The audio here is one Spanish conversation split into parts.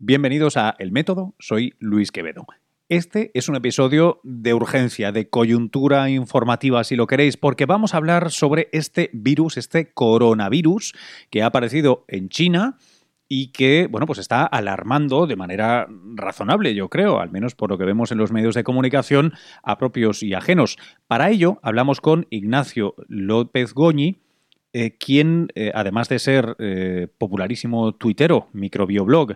Bienvenidos a El Método, soy Luis Quevedo. Este es un episodio de urgencia, de coyuntura informativa, si lo queréis, porque vamos a hablar sobre este virus, este coronavirus, que ha aparecido en China y que, bueno, pues está alarmando de manera razonable, yo creo, al menos por lo que vemos en los medios de comunicación, a propios y ajenos. Para ello, hablamos con Ignacio López Goñi, quien, además de ser popularísimo tuitero, microbioblog,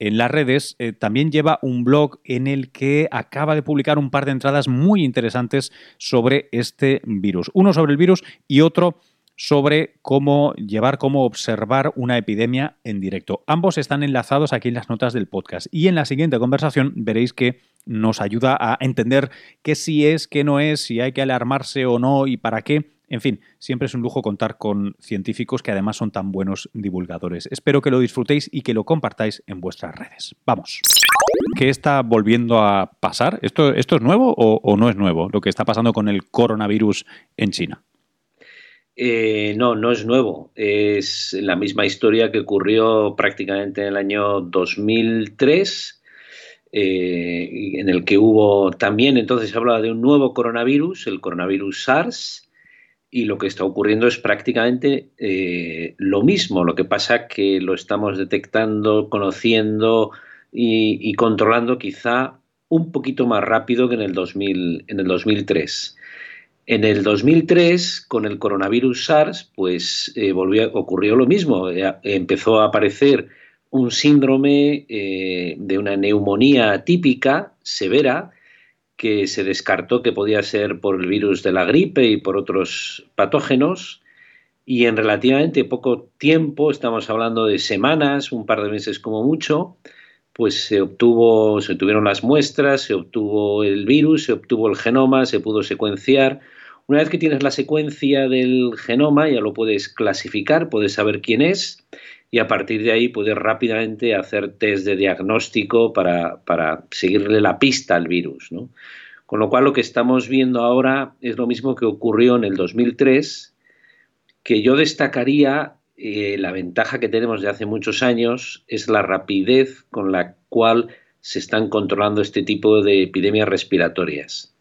en las redes, también lleva un blog en el que acaba de publicar un par de entradas muy interesantes sobre este virus. Uno sobre el virus y otro sobre cómo observar una epidemia en directo. Ambos están enlazados aquí en las notas del podcast. Y en la siguiente conversación veréis que nos ayuda a entender qué sí es, qué no es, si hay que alarmarse o no y para qué. En fin, siempre es un lujo contar con científicos que además son tan buenos divulgadores. Espero que lo disfrutéis y que lo compartáis en vuestras redes. ¡Vamos! ¿Qué está volviendo a pasar? ¿Esto es nuevo o no es nuevo lo que está pasando con el coronavirus en China? No es nuevo. Es la misma historia que ocurrió prácticamente en el año 2003, en el que hubo también, entonces se hablaba de un nuevo coronavirus, el coronavirus SARS, y lo que está ocurriendo es prácticamente lo mismo. Lo que pasa que lo estamos detectando, conociendo y controlando quizá un poquito más rápido que en el 2003. En el 2003, con el coronavirus SARS, pues ocurrió lo mismo. Empezó a aparecer un síndrome de una neumonía atípica severa, que se descartó que podía ser por el virus de la gripe y por otros patógenos, y en relativamente poco tiempo, estamos hablando de semanas, un par de meses como mucho, pues se obtuvieron las muestras, se obtuvo el virus, se obtuvo el genoma, se pudo secuenciar. Una vez que tienes la secuencia del genoma ya lo puedes clasificar, puedes saber quién es, y a partir de ahí puedes rápidamente hacer test de diagnóstico para seguirle la pista al virus, ¿no? Con lo cual lo que estamos viendo ahora es lo mismo que ocurrió en el 2003, que yo destacaría la ventaja que tenemos de hace muchos años es la rapidez con la cual se están controlando este tipo de epidemias respiratorias.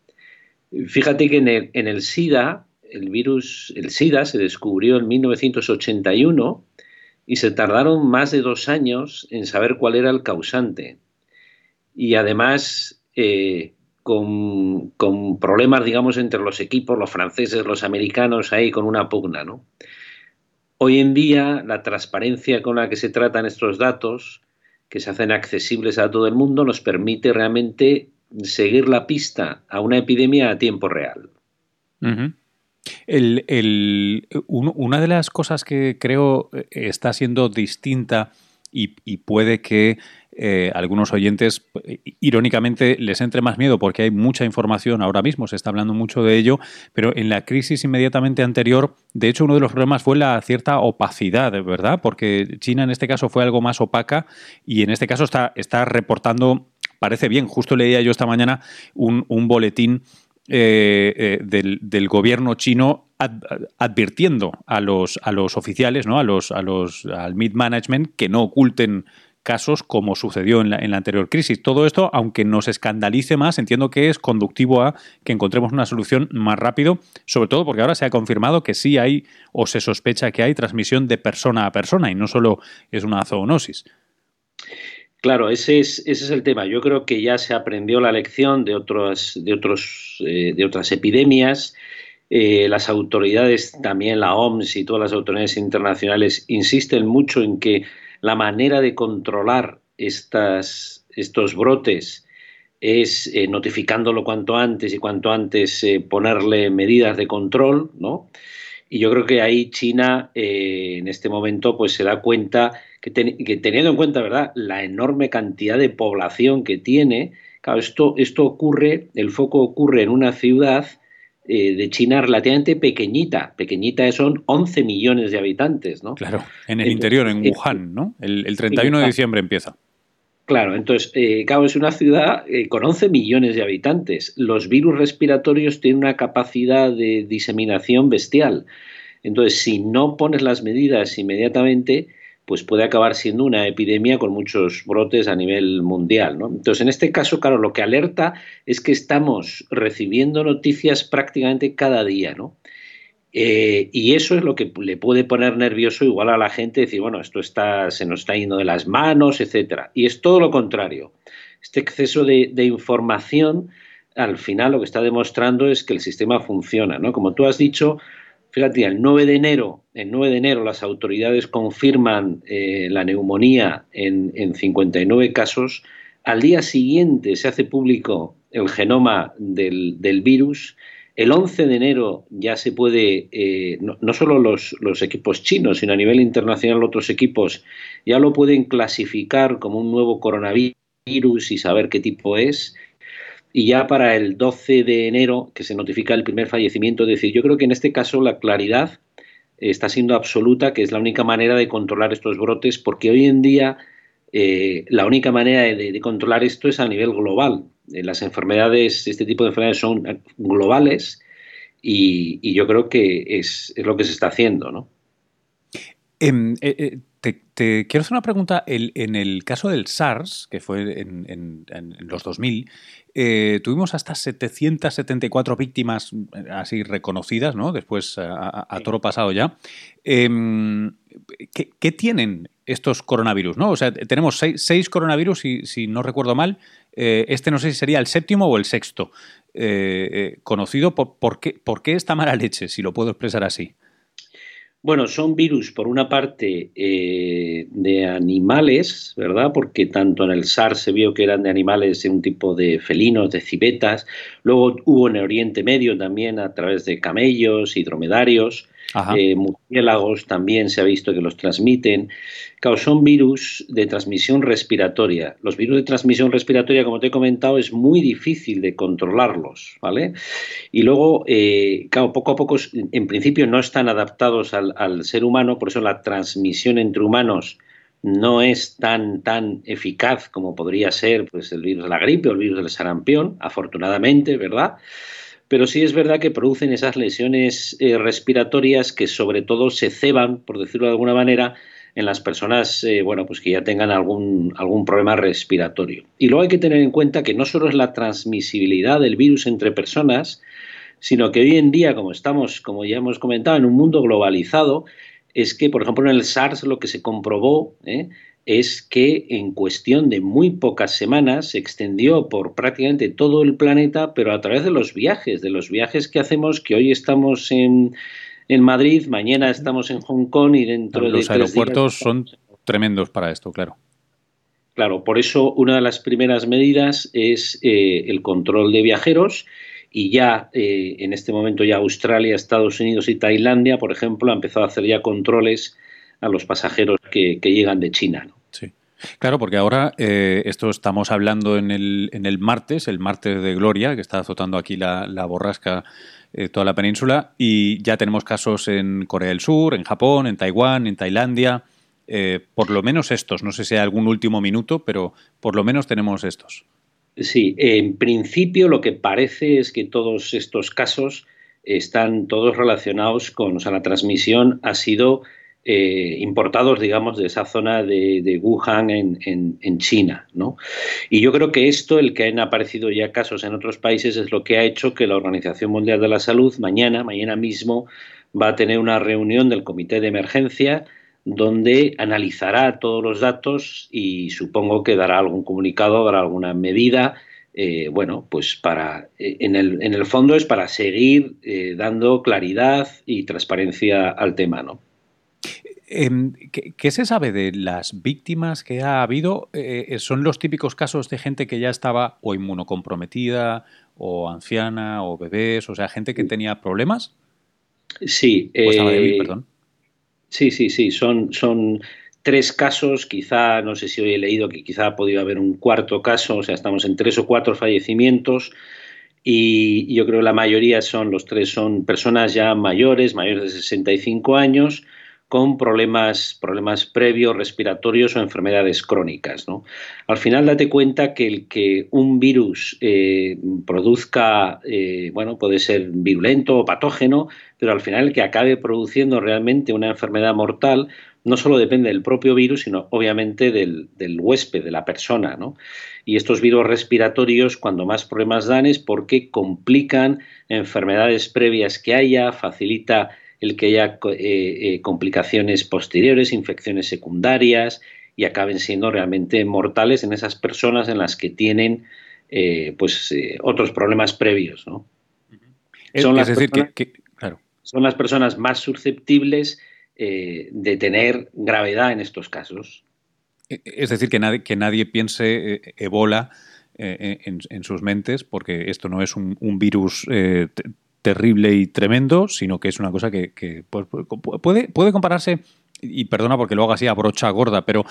Fíjate que en el SIDA, el SIDA se descubrió en 1981 y se tardaron más de 2 años en saber cuál era el causante. Y además, con problemas, digamos, entre los equipos, los franceses, los americanos, ahí con una pugna, ¿no? Hoy en día, la transparencia con la que se tratan estos datos, que se hacen accesibles a todo el mundo, nos permite realmente seguir la pista a una epidemia a tiempo real. Uh-huh. Una de las cosas que creo está siendo distinta y puede que algunos oyentes, irónicamente, les entre más miedo porque hay mucha información ahora mismo, se está hablando mucho de ello, pero en la crisis inmediatamente anterior, de hecho, uno de los problemas fue la cierta opacidad, ¿verdad? Porque China en este caso fue algo más opaca y en este caso está reportando, parece bien, justo leía yo esta mañana un boletín del gobierno chino advirtiendo a los oficiales, ¿no? al mid-management, que no oculten casos como sucedió en la anterior crisis. Todo esto, aunque nos escandalice más, entiendo que es conductivo a que encontremos una solución más rápido, sobre todo porque ahora se ha confirmado que sí hay o se sospecha que hay transmisión de persona a persona y no solo es una zoonosis. Claro, ese es el tema. Yo creo que ya se aprendió la lección de otras epidemias. Las autoridades, también la OMS y todas las autoridades internacionales, insisten mucho en que la manera de controlar estos brotes es notificándolo cuanto antes y cuanto antes ponerle medidas de control, ¿no? Y yo creo que ahí China en este momento pues se da cuenta que teniendo en cuenta, ¿verdad?, la enorme cantidad de población que tiene, claro, esto ocurre, el foco ocurre en una ciudad de China relativamente pequeñita, son 11 millones de habitantes, ¿no? Claro, en el interior, en Wuhan, ¿no? El 31 de diciembre empieza. Claro, entonces, claro, es una ciudad con 11 millones de habitantes. Los virus respiratorios tienen una capacidad de diseminación bestial. Entonces, si no pones las medidas inmediatamente, pues puede acabar siendo una epidemia con muchos brotes a nivel mundial, ¿no? Entonces, en este caso, claro, lo que alerta es que estamos recibiendo noticias prácticamente cada día, ¿no? Y eso es lo que le puede poner nervioso igual a la gente, decir, bueno, esto está, se nos está yendo de las manos, etcétera. Y es todo lo contrario. Este exceso de información, al final lo que está demostrando es que el sistema funciona, ¿no? Como tú has dicho, fíjate, el 9 de enero las autoridades confirman la neumonía en 59 casos. Al día siguiente se hace público el genoma del virus. El 11 de enero ya se puede, no solo los equipos chinos, sino a nivel internacional otros equipos, ya lo pueden clasificar como un nuevo coronavirus y saber qué tipo es. Y ya para el 12 de enero, que se notifica el primer fallecimiento, es decir, yo creo que en este caso la claridad está siendo absoluta, que es la única manera de controlar estos brotes, porque hoy en día la única manera de controlar esto es a nivel global. Las enfermedades, este tipo de enfermedades son globales y yo creo que es lo que se está haciendo, ¿no? Te quiero hacer una pregunta. En el caso del SARS, que fue en los 2000, tuvimos hasta 774 víctimas así reconocidas, ¿no? Después a toro pasado ya. ¿Qué tienen estos coronavirus, ¿no? O sea, tenemos seis coronavirus, si no recuerdo mal. Este no sé si sería el séptimo o el sexto conocido. ¿Por qué esta mala leche, si lo puedo expresar así? Bueno, son virus, por una parte, de animales, ¿verdad? Porque tanto en el SARS se vio que eran de animales, de un tipo de felinos, de civetas. Luego hubo en el Oriente Medio también a través de camellos y dromedarios. Murciélagos también se ha visto que los transmiten. Claro, son virus de transmisión respiratoria. Los virus de transmisión respiratoria, como te he comentado, es muy difícil de controlarlos, ¿vale? Y luego, claro, poco a poco, en principio no están adaptados al ser humano, por eso la transmisión entre humanos no es tan eficaz como podría ser, pues, el virus de la gripe o el virus del sarampión, afortunadamente, ¿verdad? Pero sí es verdad que producen esas lesiones respiratorias que sobre todo se ceban, por decirlo de alguna manera, en las personas bueno, pues que ya tengan algún problema respiratorio. Y luego hay que tener en cuenta que no solo es la transmisibilidad del virus entre personas, sino que hoy en día, como ya hemos comentado, en un mundo globalizado, es que, por ejemplo, en el SARS lo que se comprobó es que en cuestión de muy pocas semanas se extendió por prácticamente todo el planeta, pero a través de los viajes que hacemos, que hoy estamos en Madrid, mañana estamos en Hong Kong y dentro de 3 días... Los aeropuertos son tremendos para esto, claro. Claro, por eso una de las primeras medidas es el control de viajeros. Y ya en este momento ya Australia, Estados Unidos y Tailandia, por ejemplo, han empezado a hacer ya controles a los pasajeros que llegan de China, ¿no? Sí, claro, porque ahora esto estamos hablando el martes de Gloria, que está azotando aquí la borrasca toda la península, y ya tenemos casos en Corea del Sur, en Japón, en Taiwán, en Tailandia, por lo menos estos, no sé si hay algún último minuto, pero por lo menos tenemos estos. Sí, en principio lo que parece es que todos estos casos están todos relacionados con, o sea, la transmisión ha sido importados, digamos, de esa zona de Wuhan en China, ¿no? Y yo creo que esto, el que han aparecido ya casos en otros países, es lo que ha hecho que la Organización Mundial de la Salud mañana mismo va a tener una reunión del Comité de Emergencia donde analizará todos los datos y supongo que dará algún comunicado, dará alguna medida, bueno, pues para en el fondo es para seguir dando claridad y transparencia al tema, ¿no? ¿Qué se sabe de las víctimas que ha habido? ¿Son los típicos casos de gente que ya estaba o inmunocomprometida, o anciana, o bebés, o sea, gente que tenía problemas? Sí. O estaba débil, perdón. Sí. Son 3 casos, quizá, no sé si hoy he leído que quizá ha podido haber un cuarto caso, o sea, estamos en 3 o 4 fallecimientos. Y yo creo que la mayoría son, los 3 son personas ya mayores de 65 años, con problemas previos, respiratorios o enfermedades crónicas, ¿no? Al final, date cuenta que el que un virus produzca, bueno, puede ser virulento o patógeno, pero al final el que acabe produciendo realmente una enfermedad mortal no solo depende del propio virus, sino obviamente del huésped, de la persona, ¿no? Y estos virus respiratorios, cuando más problemas dan, es porque complican enfermedades previas que haya, facilita el que haya complicaciones posteriores, infecciones secundarias, y acaben siendo realmente mortales en esas personas en las que tienen otros problemas previos, ¿no? Son las personas más susceptibles de tener gravedad en estos casos. Es decir, que nadie piense Ebola en sus mentes, porque esto no es un virus terrible y tremendo, sino que es una cosa que puede compararse, y perdona porque lo hago así a brocha gorda, pero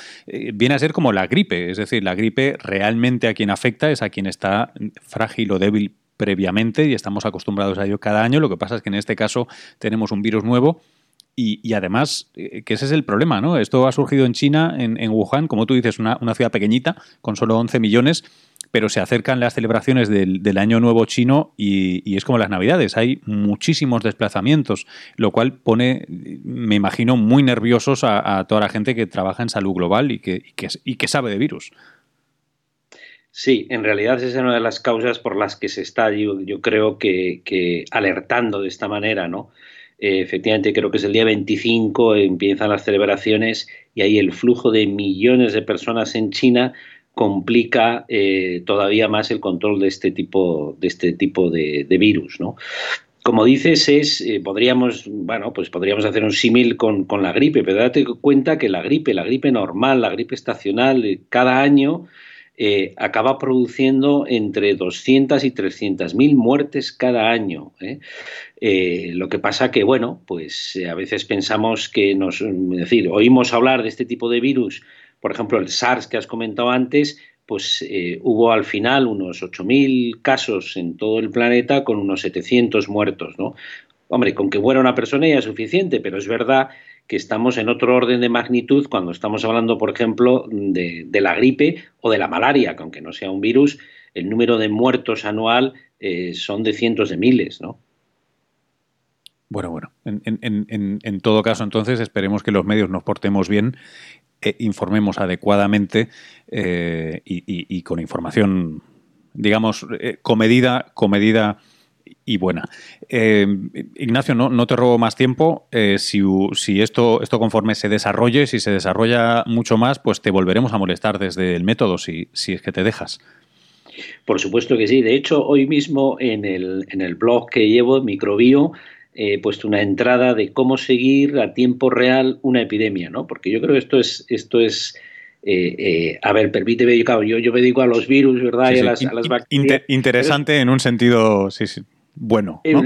viene a ser como la gripe. Es decir, la gripe realmente a quien afecta es a quien está frágil o débil previamente, y estamos acostumbrados a ello cada año. Lo que pasa es que en este caso tenemos un virus nuevo. Y además, que ese es el problema, ¿no? Esto ha surgido en China, en Wuhan, como tú dices, una ciudad pequeñita, con solo 11 millones, pero se acercan las celebraciones del Año Nuevo chino y es como las Navidades. Hay muchísimos desplazamientos, lo cual pone, me imagino, muy nerviosos a toda la gente que trabaja en salud global y que sabe de virus. Sí, en realidad esa es una de las causas por las que se está, yo creo, que alertando de esta manera, ¿no? Efectivamente, creo que es el día 25, empiezan las celebraciones y ahí el flujo de millones de personas en China complica todavía más el control de este tipo de virus, ¿no? Como dices, podríamos hacer un símil con la gripe, pero date cuenta que la gripe normal, la gripe estacional, cada año acaba produciendo entre 200 y 300.000 muertes cada año, ¿eh? Lo que pasa que, bueno, pues a veces pensamos que oímos hablar de este tipo de virus, por ejemplo, el SARS que has comentado antes, pues hubo al final unos 8.000 casos en todo el planeta con unos 700 muertos, ¿no? Hombre, con que muera una persona ya es suficiente, pero es verdad que estamos en otro orden de magnitud cuando estamos hablando, por ejemplo, de la gripe o de la malaria, que aunque no sea un virus, el número de muertos anual son de cientos de miles, ¿no? Bueno. En todo caso, entonces, esperemos que los medios nos portemos bien, informemos adecuadamente y con información, digamos, comedida y buena. Ignacio, no te robo más tiempo. Si esto conforme se desarrolle, si se desarrolla mucho más, pues te volveremos a molestar desde El Método, si es que te dejas. Por supuesto que sí. De hecho, hoy mismo en el blog que llevo, Microbio, he puesto una entrada de cómo seguir a tiempo real una epidemia, ¿no? Porque yo creo que esto es permíteme, yo me dedico a los virus, ¿verdad? Sí, y a las bacterias. Interesante en un sentido, sí. Bueno, ¿no?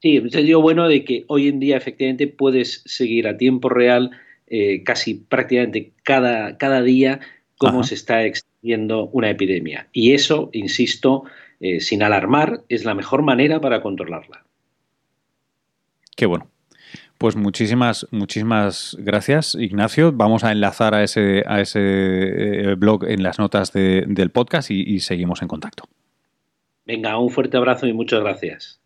Sí, en el sentido bueno de que hoy en día efectivamente puedes seguir a tiempo real casi prácticamente cada día cómo se está extendiendo una epidemia. Y eso, insisto, sin alarmar, es la mejor manera para controlarla. Qué bueno. Pues muchísimas gracias, Ignacio. Vamos a enlazar a ese blog en las notas del podcast y seguimos en contacto. Venga, un fuerte abrazo y muchas gracias.